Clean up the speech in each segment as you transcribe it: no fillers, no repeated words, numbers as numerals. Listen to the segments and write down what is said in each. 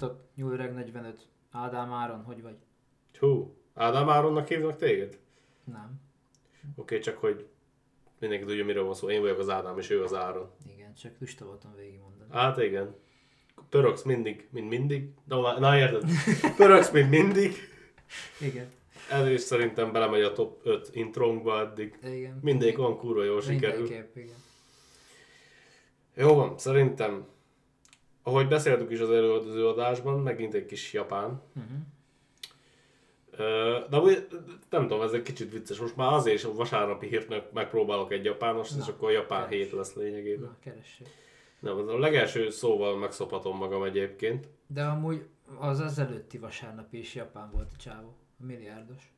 Sziasztok, nyúlöreg 45. Ádám Áron, hogy vagy? Hú, Ádám Áronnak hívnak téged? Nem. Oké, csak hogy mindenki tudja, miről van szó. Én vagyok az Ádám, és ő az Áron. Igen, csak lusta voltam végigmondani. Hát igen. Pöröksz mindig, mint mindig. Na érted? Pöröksz, mint mindig. Igen. Ez is szerintem belemegy a top 5 intrónkba eddig. Igen. Mindig van kurva jól sikerül. Mindenképp, igen. Jó van, szerintem... Ahogy beszéltük is az előző adásban, megint egy kis japán. De nem tudom, ez egy kicsit vicces. Most már azért is a vasárnapi hírnek megpróbálok egy japánost, és akkor a japán hét lesz lényegében. Na, keressék. Nem, a legelső szóval megszophatom magam egyébként. De amúgy az előtti vasárnapi is japán volt a csávó. A milliárdos.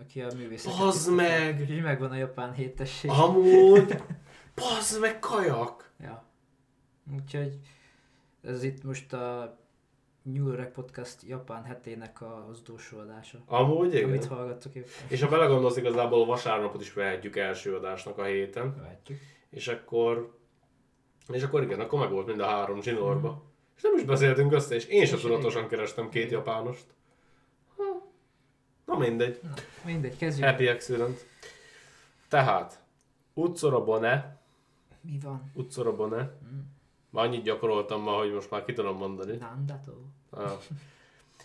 Aki a művészet. Az meg! Úgyhogy megvan a japán hétesség. Amúgy! Bazd meg kajak! Ja. Úgyhogy ez itt most a New York Podcast japán hetének az utolsó adása. Amúgy igen. Amit hallgattok éppen. És ha belegondolsz, igazából a vasárnapot is vehetjük első adásnak a héten. Vehetjük. És akkor igen, akkor meg volt mind a három zsinórba. Mm. És nem is beszéltünk össze, és én sem tudatosan kerestem két japánost. Na mindegy. Na, mindegy, kezdjük. Happy accident. Tehát, Utsuro-bune. Mi van? Utsuro-bune. Mm. Már annyit gyakoroltam ma, hogy most már ki tudom mondani. Nandato.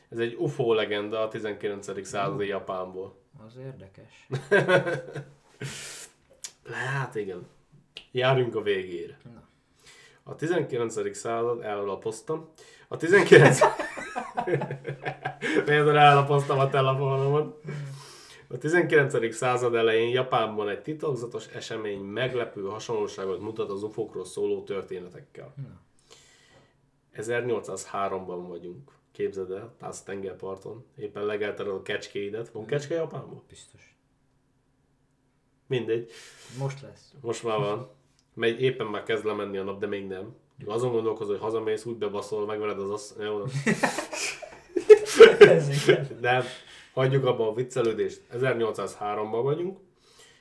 Ez egy UFO legenda a 19. századi Japánból. Az érdekes. Hát igen. Járjunk a végére. Na. A 19. század ellapoztam. A 19. Például ellapoztam a telefonomon. A 19. század elején Japánban egy titokzatos esemény meglepő hasonlóságot mutat az UFO-król szóló történetekkel. 1803-ban vagyunk. Képzeld el, állsz tengerparton. Éppen legeltered a kecskéidet. Van kecske Japánban? Biztos. Mindegy. Most lesz. Most már van. Megy, éppen már kezd lemenni a nap, de még nem. Azon gondolkozol, hogy hazamész, úgy bebaszol, megvered az asszonyot. Nem. Hagyjuk abba a viccelődést. 1803-ban vagyunk,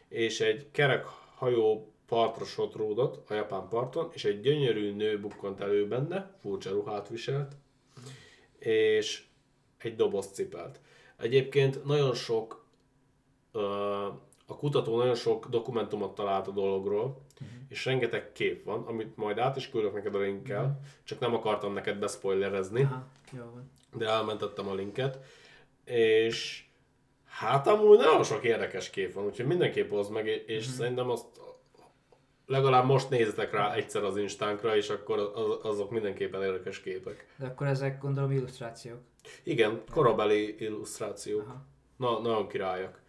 és egy kerek hajó partra sodródott a japán parton, és egy gyönyörű nő bukkant elő benne, furcsa ruhát viselt, és egy dobozt cipelt. Egyébként nagyon sok, a kutató nagyon sok dokumentumot talált a dologról, és rengeteg kép van, amit majd át is küldök neked a linkkel, csak nem akartam neked bespoilerezni, de elmentettem a linket. És hát amúgy nagyon sok érdekes kép van, úgyhogy mindenképp hozd meg, és szerintem azt legalább most nézzetek rá egyszer az instánkra, és akkor azok mindenképpen érdekes képek. De akkor ezek gondolom illusztrációk. Igen, korabeli illusztrációk. Nagyon királyak.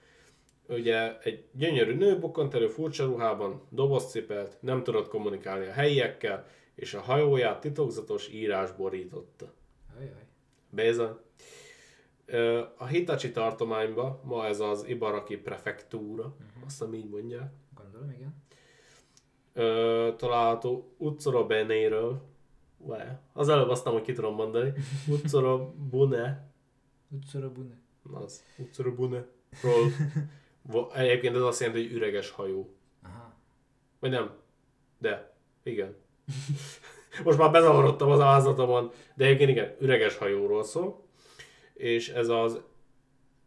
Ugye egy gyönyörű nő bukkant elő furcsa ruhában, dobozt cipelt, nem tudott kommunikálni a helyiekkel, és a hajóját titokzatos írás borította. Bézen. A Hitachi tartományban, ma ez az Ibaraki prefektúra, azt hiszem így mondják. Gondolom, igen. Található Utsuro-bunéről. Az előbb azt nem, hogy ki tudom mondani. Utsuro-bune. Utsuro-bune. Az Utsuro-bune-ról. Egyébként ez azt jelenti, hogy üreges hajó. Aha. Vagy nem? De. Igen. Most már bezavarodtam az állatomon. De egyébként igen, üreges hajóról szól. És ez az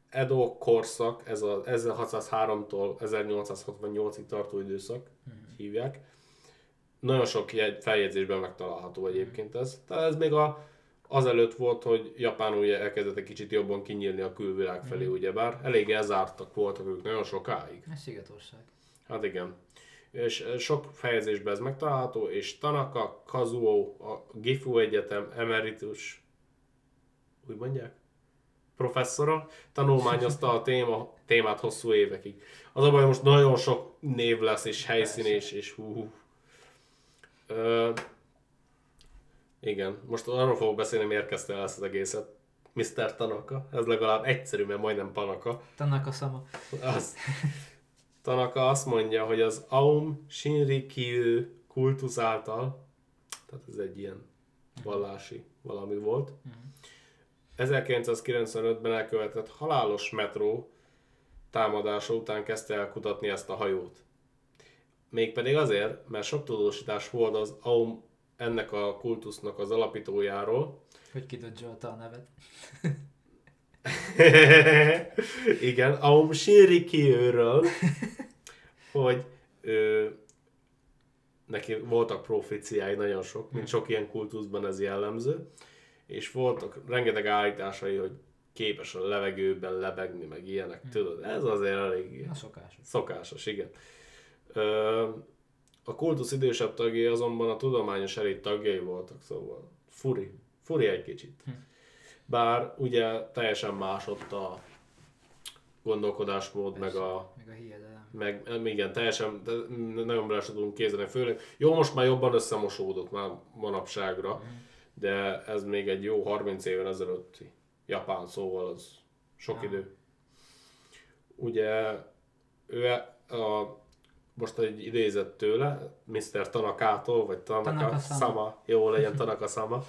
Edo korszak, ez a 1603-tól 1868-ig tartó időszak, hívják. Nagyon sok feljegyzésben megtalálható egyébként ez. Tehát ez még azelőtt volt, hogy Japán ugye elkezdett egy kicsit jobban kinyílni a külvilág felé, ugyebár. Elég elzártak voltak ők nagyon sokáig. Ez szigetország. Hát igen. És sok feljegyzésben ez megtalálható, és Tanaka Kazuo, a Gifu Egyetem emeritus, úgy mondják? Professzora tanulmányozta a témát hosszú évekig. Az a baj, most nagyon sok név lesz, és helyszín, és hú. Igen, most arról fogok beszélni, miért kezdte el ezt az egészet. Mr. Tanaka, ez legalább egyszerű, mert majdnem Tanaka. Tanaka-sama. Tanaka azt mondja, hogy az Aum Shinrikyo kultusz által, tehát ez egy ilyen vallási valami volt, 1995-ben elkövetett halálos metró támadása után kezdte el kutatni ezt a hajót. Mégpedig azért, mert sok tudósítás volt az Aum ennek a kultusznak az alapítójáról. Hogy kidödzsolta a nevet. Igen, Aum Shinrikyo-ről, hogy neki voltak proféciái nagyon sok, mint sok ilyen kultuszban ez jellemző, és voltak rengeteg állításai, hogy képes a levegőben lebegni, meg ilyenek, tudod, ez azért elég szokásos, igen. A kultusz idősebb tagjai azonban a tudományos elit tagjai voltak, szóval furi egy kicsit. Bár ugye teljesen más ott a gondolkodásmód, persze, meg a hiedelem. Meg igen, teljesen, nagyon bele se tudunk képzelni, főleg. Jó, most már jobban összemosódott már manapságra, de ez még egy jó 30 évvel ezelőtti Japán, szóval az sok idő. Ugye ő most egy idézett tőle, Mr. Tanakától, vagy Tanaka-sama, jó legyen Tanaka-sama.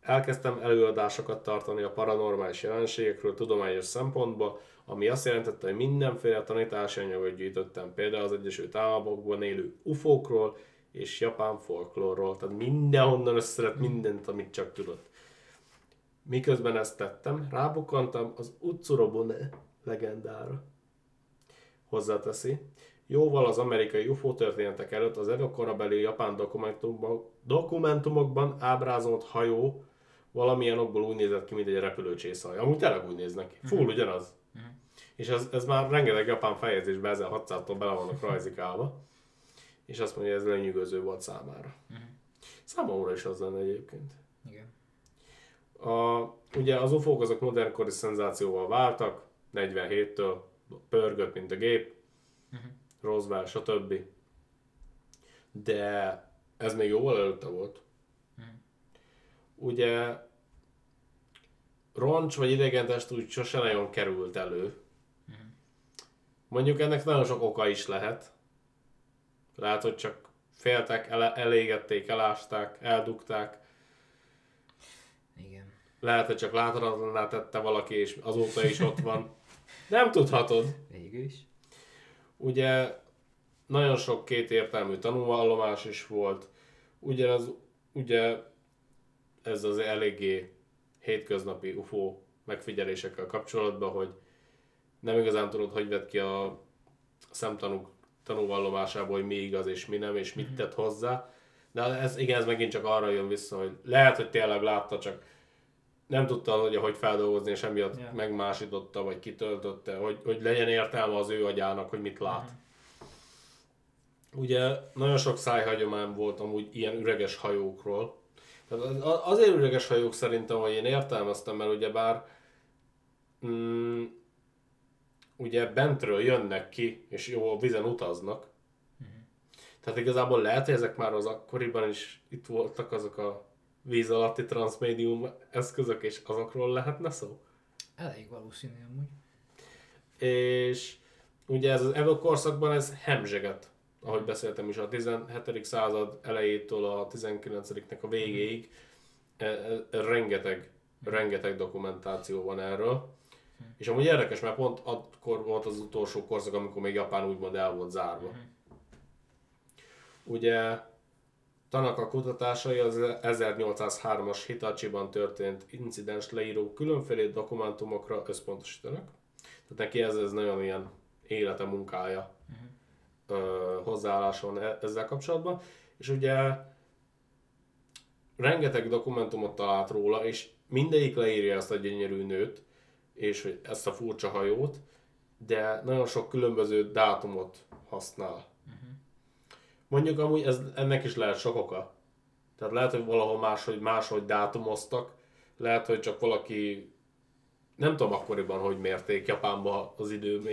Elkezdtem előadásokat tartani a paranormális jelenségekről tudományos szempontból, ami azt jelentette, hogy mindenféle tanítási anyagot gyűjtöttem, például az Egyesült Államokban élő UFO-król és japán folklórról, tehát mindenhonnan összeszedett mindent, amit csak tudott. Miközben ezt tettem, rábukkantam az Utsuro-bune legendára. Hozzáteszi, jóval az amerikai UFO történetek előtt az előkorabeli japán dokumentumokban ábrázolt hajó valamilyen okból úgy nézett ki, mint egy repülőcsészhajó. Amúgy tényleg úgy néznek ki. Full ugyanaz. És ez már rengeteg japán fejezésben 1600-tól bele vannak rajzikálva. És azt mondja, ez lenyűgöző volt számára. Számomra is az lenne egyébként. Igen. Ugye az UFO-k azok modernkori szenzációval váltak, 47-től pörgött, mint a gép, Roswell, stb. De ez még jóval előtte volt. Ugye roncs vagy idegen test úgy sose nagyon került elő. Mondjuk ennek nagyon sok oka is lehet. Lehet, hogy csak féltek, elégették, elásták, eldugták. Igen. Lehet, hogy csak láthatatlaná tette valaki, és azóta is ott van. Nem tudhatod. Végül is. Ugye nagyon sok kétértelmű tanulvallomás is volt. Ugye ez az eléggé hétköznapi UFO megfigyelésekkel kapcsolatban, hogy nem igazán tudod, hogy vedd ki a szemtanúk tanulvallomásából, hogy mi igaz és mi nem, és mit tett hozzá. De ez megint csak arra jön vissza, hogy lehet, hogy tényleg látta, csak nem tudta, hogy feldolgozni, és emiatt megmásította, vagy kitöltötte, hogy legyen értelme az ő agyának, hogy mit lát. Ugye nagyon sok szájhagyomány volt amúgy ilyen üreges hajókról. Tehát azért üreges hajók szerintem, hogy én értelmeztem, mert ugyebár ugye bentről jönnek ki, és jó vizen utaznak. Tehát igazából lehet, hogy ezek már az akkoriban is itt voltak azok a víz alatti transmédium eszközök, és azokról lehetne szó? Elég valószínű amúgy. És ugye ez az korszakban ez hemzseget, ahogy beszéltem is, a 17. század elejétől a 19-nek a végéig rengeteg dokumentáció van erről. És amúgy érdekes, mert pont akkor volt az utolsó korszak, amikor még Japán úgymond el volt zárva. Ugye Tanaka kutatásai az 1803-as Hitachiban történt incidens leíró különféle dokumentumokra összpontosítanak. Tehát neki ez nagyon ilyen élete, munkája, hozzáállása van ezzel kapcsolatban. És ugye rengeteg dokumentumot talált róla, és mindegyik leírja ezt a gyönyörű nőt, és ezt a furcsa hajót, de nagyon sok különböző dátumot használ. Mondjuk amúgy ennek is lehet sok oka. Tehát lehet, hogy valahol máshogy dátumoztak, lehet, hogy csak valaki, nem tudom akkoriban, hogy mérték Japánban az idő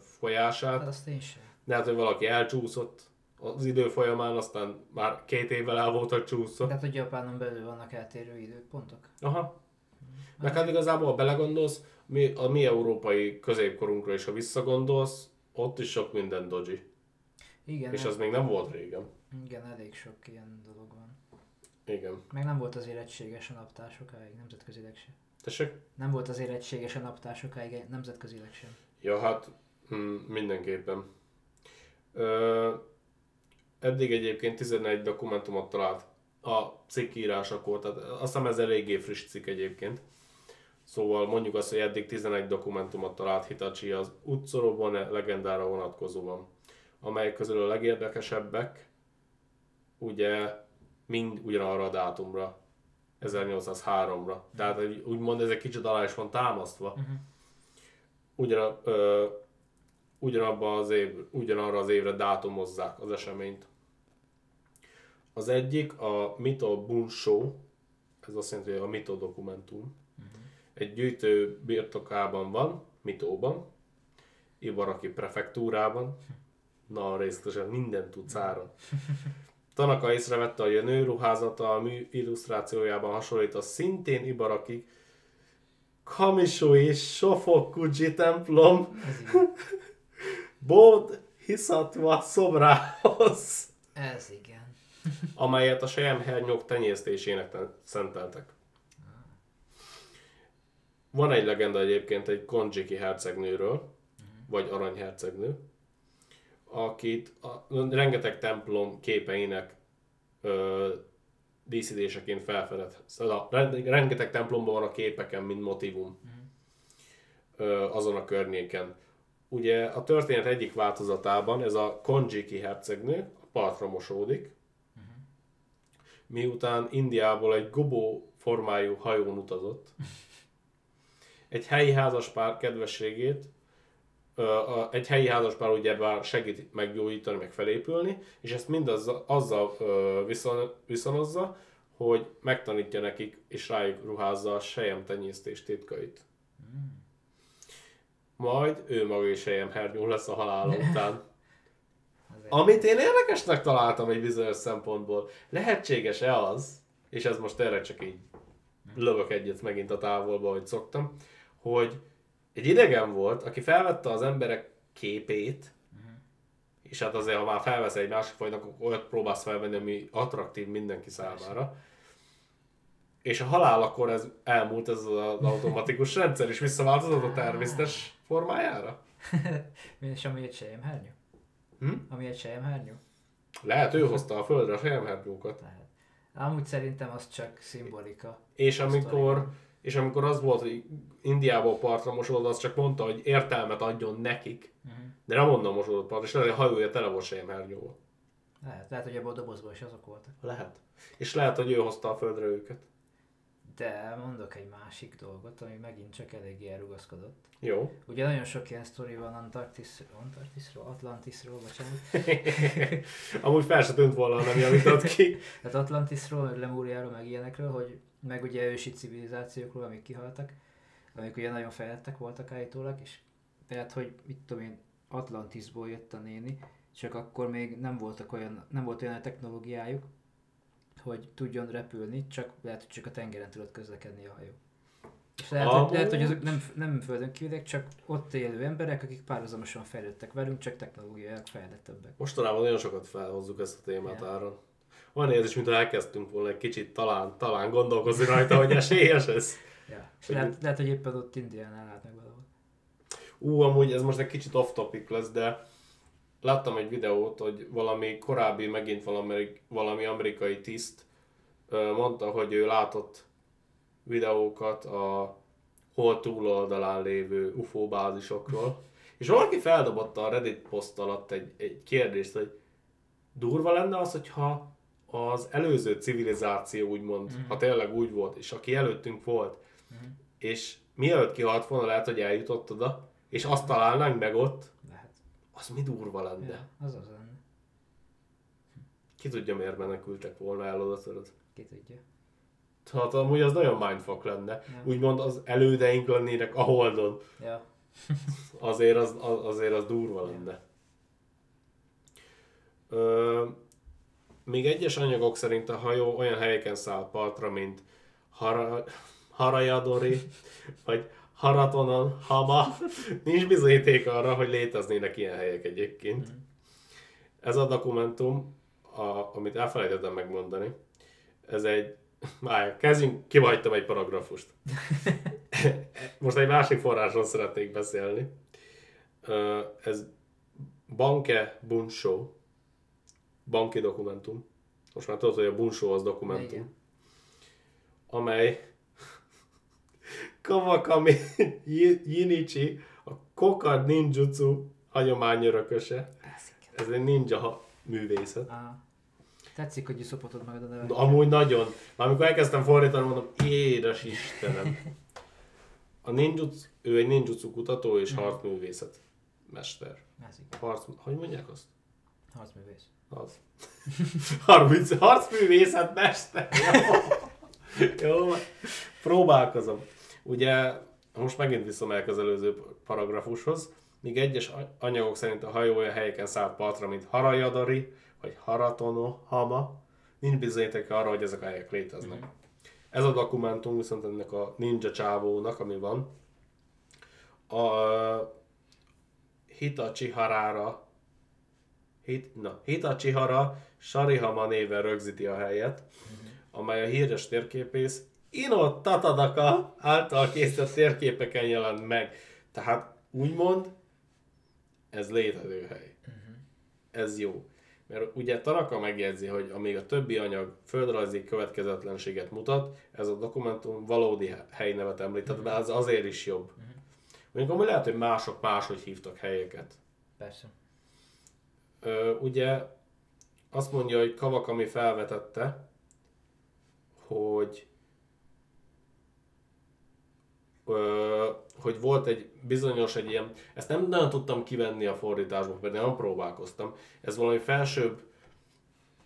folyását. Azt én sem. Lehet, hogy valaki elcsúszott az idő folyamán, aztán már 2 évvel el voltak csúszva. Tehát, hogy Japánon belül vannak eltérő időpontok. Aha. Meg hát igazából, ha belegondolsz, a mi európai középkorunkra is, ha visszagondolsz, ott is sok minden dodgy. Igen, és az még nem volt régen. Igen, elég sok ilyen dolog van. Igen. Meg nem volt azért egységes a naptár sokáig, nemzetközileg sem. Tessék? Nem volt azért egységes a naptár sokáig, nemzetközileg sem. Ja, hát mindenképpen. Eddig egyébként 11 dokumentumot talált a cikk írásakor, tehát azt hiszem ez eléggé friss cikk egyébként. Szóval mondjuk azt, hogy eddig 11 dokumentumot talált Hitachi az Utsuro-bune legendára vonatkozóan, amely közül a legérdekesebbek ugye mind ugyanarra a dátumra, 1803-ra. Tehát úgymond ez egy kicsit alá is van támasztva. Ugyanarra az évre dátumozzák az eseményt. Az egyik a Mito Bunshō, ez azt jelenti, hogy a Mito dokumentum. Egy gyűjtő birtokában van, Mitóban, Ibaraki prefektúrában, na részletesen minden tucáron. Tanaka észrevette, hogy a nőruházata a mű illusztrációjában hasonlít a szintén Ibaraki Kamisu és Shofuku-ji templom Bodhisattva szobrához. Ez igen. Amelyet a selyemhernyók tenyésztésének szenteltek. Van egy legenda egyébként egy Konjiki hercegnőről, vagy aranyhercegnő, akit rengeteg templom képeinek díszítéseként felfedett. Szóval rengeteg templomban van a képeken, mint motivum azon a környéken. Ugye a történet egyik változatában ez a Konjiki hercegnő partra mosódik, miután Indiából egy gobó formájú hajón utazott. Egy helyi házaspár kedvességét, egy helyi házaspár ugyebár segít meggyógyítani, meg felépülni, és ezt mind azzal viszonozza, hogy megtanítja nekik, és rájuk ruházza a selyemtenyésztés titkait. Majd ő maga is selyemhernyó lesz a halála után. Amit én érdekesnek találtam egy bizonyos szempontból. Lehetséges-e az, és ez most tényleg csak így lövök egyet megint a távolba, ahogy szoktam, hogy egy idegen volt, aki felvette az emberek képét, és hát azért, ha már felvesz egy másik fajnak, akkor olyat próbálsz felvenni, ami attraktív mindenki számára. És a halálakor ez elmúlt, ez az automatikus rendszer, és visszaváltozott a természetes formájára. És ami egy selyemhernyó? Ami egy selyemhernyó? Lehet, ő hozta a földre a selyemhernyókat. Lehet. Amúgy szerintem az csak szimbolika. És amikor az volt, hogy Indiából partra mosódott, az csak mondta, hogy értelmet adjon nekik. De nem onnan mosódott partra, és lehet, hogy a hajója tele volt selyemhernyóval. Lehet, hogy ebben a dobozban is azok voltak. Lehet. És lehet, hogy ő hozta a földre őket. De mondok egy másik dolgot, ami megint csak eléggé elrugaszkodott. Jó. Ugye nagyon sok ilyen sztori van Atlantisról, bocsánat. Amúgy fel se tűnt volna, nem javított ki. Tehát Atlantisról, Lemúriáról, meg ilyenekről, hogy meg ugye ősi civilizációkról, amik kihaltak, amik ugye nagyon fejlettek voltak állítólag, és tehát, hogy mit tudom én, Atlantisból jött a néni, csak akkor még nem volt olyan a technológiájuk, hogy tudjon repülni, csak lehet, hogy csak a tengeren tudott közlekedni a hajó. És lehet, hogy azok nem földön kívülek, csak ott élő emberek, akik párhuzamosan fejlődtek velünk, csak technológiailag fejlettebbek. Mostanában nagyon sokat felhozzuk ezt a témát áron. Van érzés, mintha elkezdtünk volna egy kicsit talán gondolkozni rajta, hogy esélyes ez. Ja. És lehet, hogy éppen ott Indiánál látnak valahol. Amúgy ez most egy kicsit off-topic lesz, de láttam egy videót, hogy valami korábbi, megint valami amerikai tiszt mondta, hogy ő látott videókat a hol túloldalán lévő UFO bázisokról, és valaki feldobott a Reddit poszt alatt egy kérdést, hogy durva lenne az, hogyha az előző civilizáció úgymond, ha tényleg úgy volt, és aki előttünk volt, és mielőtt kihalt volna, lehet, hogy eljutott oda, és azt találnánk meg ott, az mi durva lenne. Ja, az lenne. Ki tudja, miért menekültek volna el oda, tudod? Ki tudja. Tehát amúgy az nagyon mindfuck lenne. Ja. Úgymond az elődeink lennének a Holdon. Ja. Azért az durva lenne. Ja. Még egyes anyagok szerint a hajó olyan helyeken száll partra, mint Harajadori, vagy Haratonon, Hama. Nincs bizonyíték arra, hogy léteznének ilyen helyek egyébként. Ez a dokumentum, amit elfelejtettem megmondani, ez egy... kihagytam egy paragrafust. Most egy másik forrásról szeretnék beszélni. Ez Banke Bunshō, banki dokumentum. Most már tudod, hogy a Bunsho az dokumentum. Igen. Amely Kawakami Yinichi, a Koka ninjutsu hagyományörököse. Ez egy ninja művészet. Aha. Tetszik, hogy szopatod magad a nevet. Amúgy nagyon. Már amikor elkezdtem fordítani, mondom, édes Istenem. A ninjutsu, ő egy ninjutsu kutató és harcművészet mester. Hogy mondják azt? Harcművész. Az. Harcművészet mester. Jó, próbálkozom. Ugye, most megint visszamegyek az előző paragrafushoz. Míg egyes anyagok szerint a hajó olyan helyeken szállt partra, mint Harajadari vagy Haratonohama, nincs bizonyíték arra, hogy ezek a helyek léteznek. Mm-hmm. Ez a dokumentum viszont ennek a ninja csávónak, ami van, a Hitachihara Sarihama néven rögzíti a helyet, amely a híres térképész Ino Tatadaka által készített térképeken jelent meg. Tehát úgymond ez létező hely. Uh-huh. Ez jó. Mert ugye Tanaka megjegyzi, hogy amíg a többi anyag földrajzi következetlenséget mutat, ez a dokumentum valódi helynevet említ, de ez azért is jobb. Uh-huh. Mondjuk amúgy lehet, hogy mások máshogy hívtak helyeket. Persze. Ugye azt mondja, hogy Kawakami felvetette, hogy volt egy bizonyos, egy ilyen, ezt nem nagyon tudtam kivenni a fordításból, pedig nem próbálkoztam, ez valami felsőbb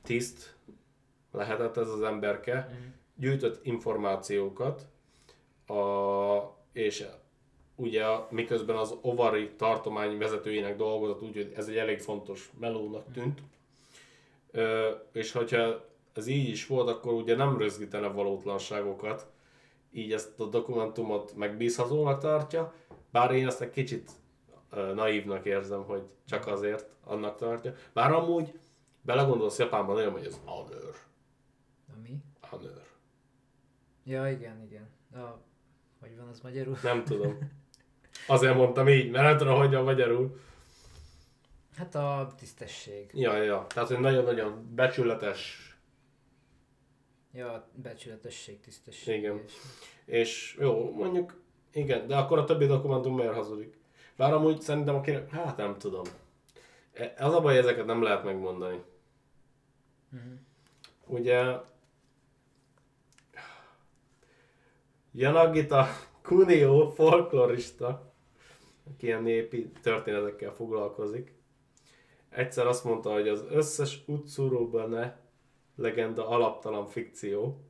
tiszt lehetett ez az emberke, gyűjtött információkat, és ugye miközben az Ovari tartomány vezetőjének dolgozott, úgyhogy ez egy elég fontos melónak tűnt, és hogyha ez így is volt, akkor ugye nem rögzítene valótlanságokat, így ezt a dokumentumot megbízhatónak tartja, bár én ezt egy kicsit naívnak érzem, hogy csak azért annak tartja. Bár amúgy belegondolsz, Japánban nagyon megy az honor. Na mi? Honor. Ja, igen, igen. Na, hogy van az magyarul? Nem tudom. Azért mondtam így, mert nem tudom, hogy a magyarul. Hát a tisztesség. Ja. Tehát, egy nagyon-nagyon becsületes. Ja, becsületesség, tisztesség. Igen. És jó, mondjuk, igen, de akkor a többi dokumentum miért hazudik? Bár amúgy szerintem a kérem, hát nem tudom. Az a baj, ezeket nem lehet megmondani. Uh-huh. Ugye, Yanagita Kunio folklorista, aki ilyen népi történetekkel foglalkozik, egyszer azt mondta, hogy az összes Utsuro-bune legenda alaptalan fikció.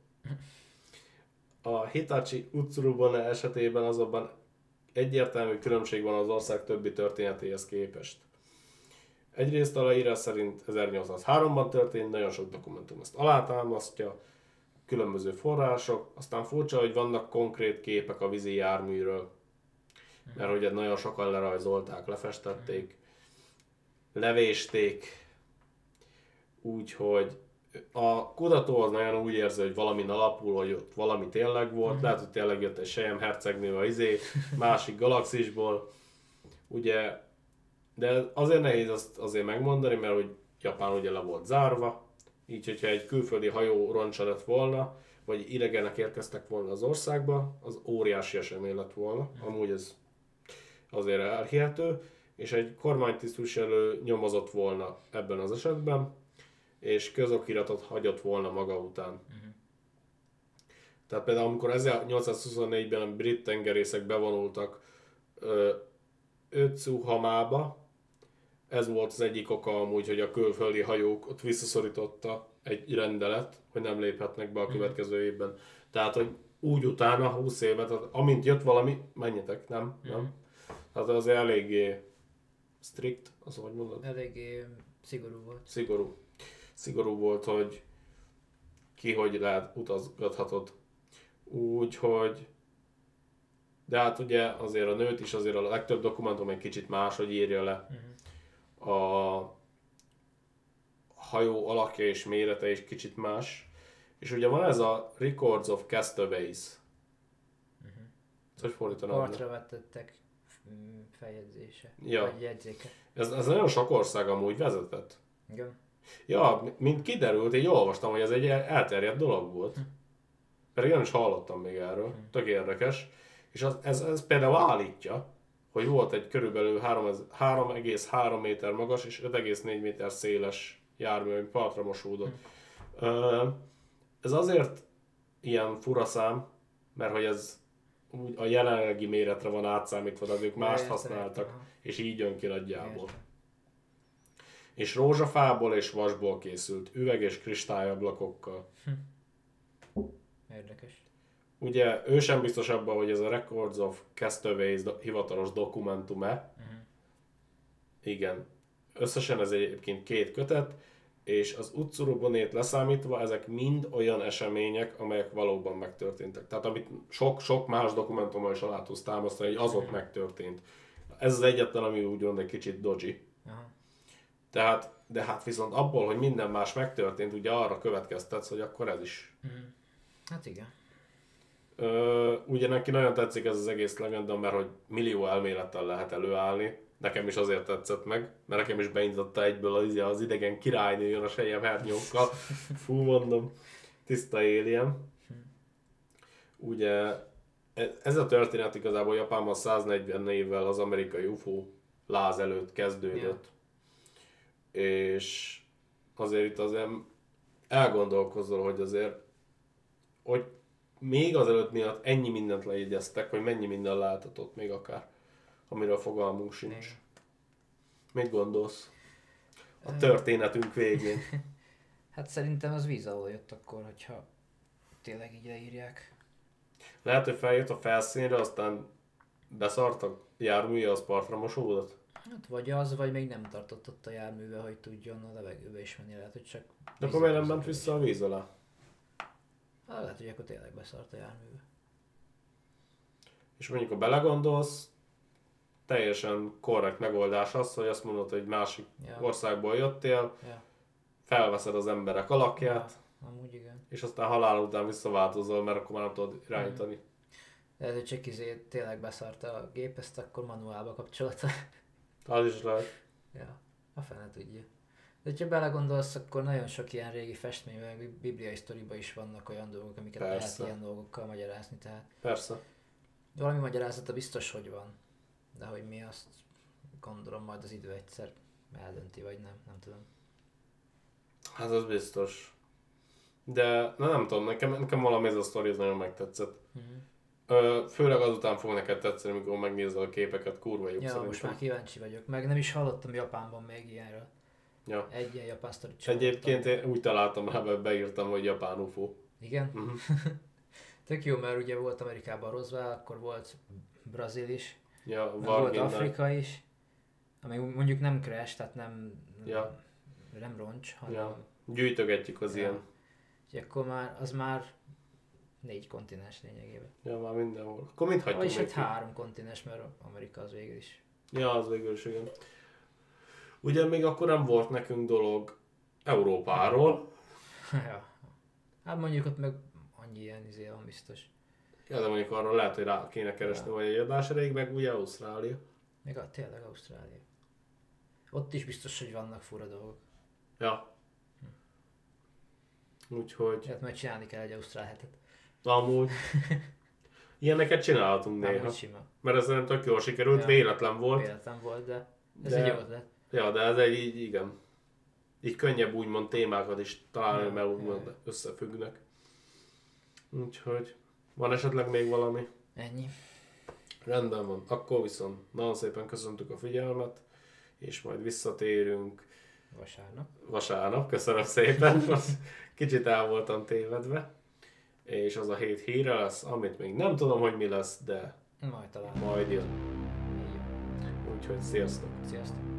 A Hitachi Utsuro-bune esetében azonban egyértelmű különbség van az ország többi történetéhez képest. Egyrészt a leírás szerint 1803-ban történt, nagyon sok dokumentum ezt alátámasztja, különböző források, aztán furcsa, hogy vannak konkrét képek a vízi járműről, mert ugye nagyon sokan lerajzolták, lefestették, levésték, úgyhogy a kutató az nagyon úgy érzi, hogy valamin alapul, hogy ott valami tényleg volt, lehet, hogy tényleg jött egy selyemhercegnő a másik galaxisból, ugye, de azért nehéz azt azért megmondani, mert hogy Japán ugye le volt zárva, így hogyha egy külföldi hajó roncsa lett volna, vagy idegenek érkeztek volna az országba, az óriási esemény lett volna, amúgy ez azért elhihető, és egy kormánytisztviselő nyomozott volna ebben az esetben, és közokiratot hagyott volna maga után. Uh-huh. Tehát például amikor 1824-ben a brit tengerészek bevonultak Ötszúhamába, ez volt az egyik oka amúgy, hogy a külföldi hajók ott visszaszorította egy rendelet, hogy nem léphetnek be a következő évben. Tehát, hogy úgy utána 20 évet, tehát amint jött valami, menjetek, nem? Uh-huh. Nem? Tehát az eléggé strikt, azt hogy mondod? Eléggé szigorú volt. Szigorú volt, hogy ki hogy lehet utazgathatod. Úgyhogy... De hát ugye azért a nőt is azért a legtöbb dokumentum egy kicsit más, hogy írja le. Uh-huh. A hajó alakja és mérete is kicsit más. És ugye van ez a Records of Cast Abase. Uh-huh. Ez hogy fordítanád? Partra vetettek feljegyzése. Ja. Vagy jegyzéke. Ez nagyon sok ország amúgy vezetett. Igen. Ja, mint kiderült, én jól olvastam, hogy ez egy elterjedt dolog volt. Pedig nem is hallottam még erről. Tök érdekes. És ez például állítja, hogy volt egy körülbelül 3,3 méter magas és 5,4 méter széles jármű, ami partra mosódott. Ez azért ilyen fura szám, mert hogy ez úgy a jelenlegi méretre van átszámítva, de ők mást használtak, és így jön ki nagyjából. És rózsafából és vasból készült, üveg- és kristályablakokkal. Érdekes. Ugye ő sem biztos abban, hogy ez a Records of Cast Abase hivatalos dokumentum-e. Igen. Összesen ez egyébként 2 kötet, és az Utsuro-bunét leszámítva ezek mind olyan események, amelyek valóban megtörténtek. Tehát amit sok más dokumentummal is alá tudsz támasztani, hogy azok megtörtént. Ez az egyetlen, ami úgymond egy kicsit dodgy. Tehát, de hát viszont abból, hogy minden más megtörtént, ugye arra következtetsz, hogy akkor ez is. Hát igen. Ugye neki nagyon tetszik ez az egész legenda, mert hogy millió elmélettel lehet előállni. Nekem is azért tetszett meg, mert nekem is beindította egyből az idegen királynő jön a selyemhernyókkal. Fú, mondom, tiszta alien. Ugye ez a történet igazából Japánban 140 évvel az amerikai UFO láz előtt kezdődött. Yeah. És azért itt azért elgondolkozol, hogy azért, hogy még azelőtt miatt ennyi mindent lejegyeztek, hogy mennyi minden láthatott még akár, amiről fogalmunk sincs. Igen. Mit gondolsz a történetünk végén? Hát szerintem az víz alól jött akkor, hogyha tényleg így leírják. Lehet, hogy feljött a felszínre, aztán beszartak járműje, az partra mosódott? Hát vagy az, vagy még nem tartott ott a járműve, hogy tudjon a levegőbe is menni, lehet, hogy csak... De akkor miért nem ment vissza a víz alá? Hát lehet, hogy akkor tényleg beszart a járműve. És mondjuk, ha belegondolsz, teljesen korrekt megoldás az, hogy azt mondod, hogy másik országból jöttél, felveszed az emberek alakját, amúgy igen. És aztán halál után visszaváltozol, mert akkor már nem tudod irányítani. Lehet, hogy csak tényleg beszart a gép, ezt akkor manuálba kapcsolta. Az is lehet. Ja, a fene tudja. De ha belegondolsz, akkor nagyon sok ilyen régi festményben, bibliai sztoriban is vannak olyan dolgok, amiket lehet ilyen dolgokkal magyarázni, tehát... Persze. Valami magyarázata biztos, hogy van. De hogy mi, azt gondolom majd az idő egyszer eldönti, vagy nem tudom. Hát az biztos. De nem tudom, nekem valami ez a sztori nagyon megtetszett. Főleg azután fog neked tetszeni, amikor megnézel a képeket, kurva jók szerintem. Most már kíváncsi vagyok, meg nem is hallottam Japánban még ilyenről. Ja. Egy ilyen japán sztorit csináltam. Egyébként én úgy találtam rá, mert beírtam, hogy japán UFO. Igen? Tök jó, mert ugye volt Amerikában Roswell, akkor volt Brazil is. Ja, volt Afrika is, ami mondjuk nem crash, tehát nem roncs, hanem... Ja. Gyűjtögetjük az ilyen. Úgyhogy akkor már, az már 4 kontinens lényegében. Ja, már mindenhol. Akkor mit hagyjuk még? Vagyis 3 kontinens, mert Amerika az végül is. Ja, az végül is, igen. Ugye még akkor nem volt nekünk dolog Európáról. Ja. Hát mondjuk ott meg annyi ilyen van biztos. Ja, de mondjuk arról lehet, hogy rá kéne keresni, vagy egy adás elég, meg ugye Ausztrália. Meg tényleg Ausztrália. Ott is biztos, hogy vannak fura dolgok. Ja. Úgyhogy... Hát majd csinálni kell egy ausztrál hetet. Amúgy. Ilyeneket csinálhatunk néha. Mert ez nem tök jól sikerült, véletlen volt. Véletlen volt, de ez egy jó ötlet. Ja, de ez egy igen. Így könnyebb úgymond témákat is találni, mert úgymond összefüggnek. Úgyhogy... Van esetleg még valami? Ennyi. Rendben van. Akkor viszont nagyon szépen köszöntük a figyelmet, és majd visszatérünk. Vasárnap. Köszönöm szépen. Kicsit el voltam tévedve. És az a 7 híre lesz, amit még nem tudom, hogy mi lesz, de majd talán. Majd jön. Úgyhogy sziasztok.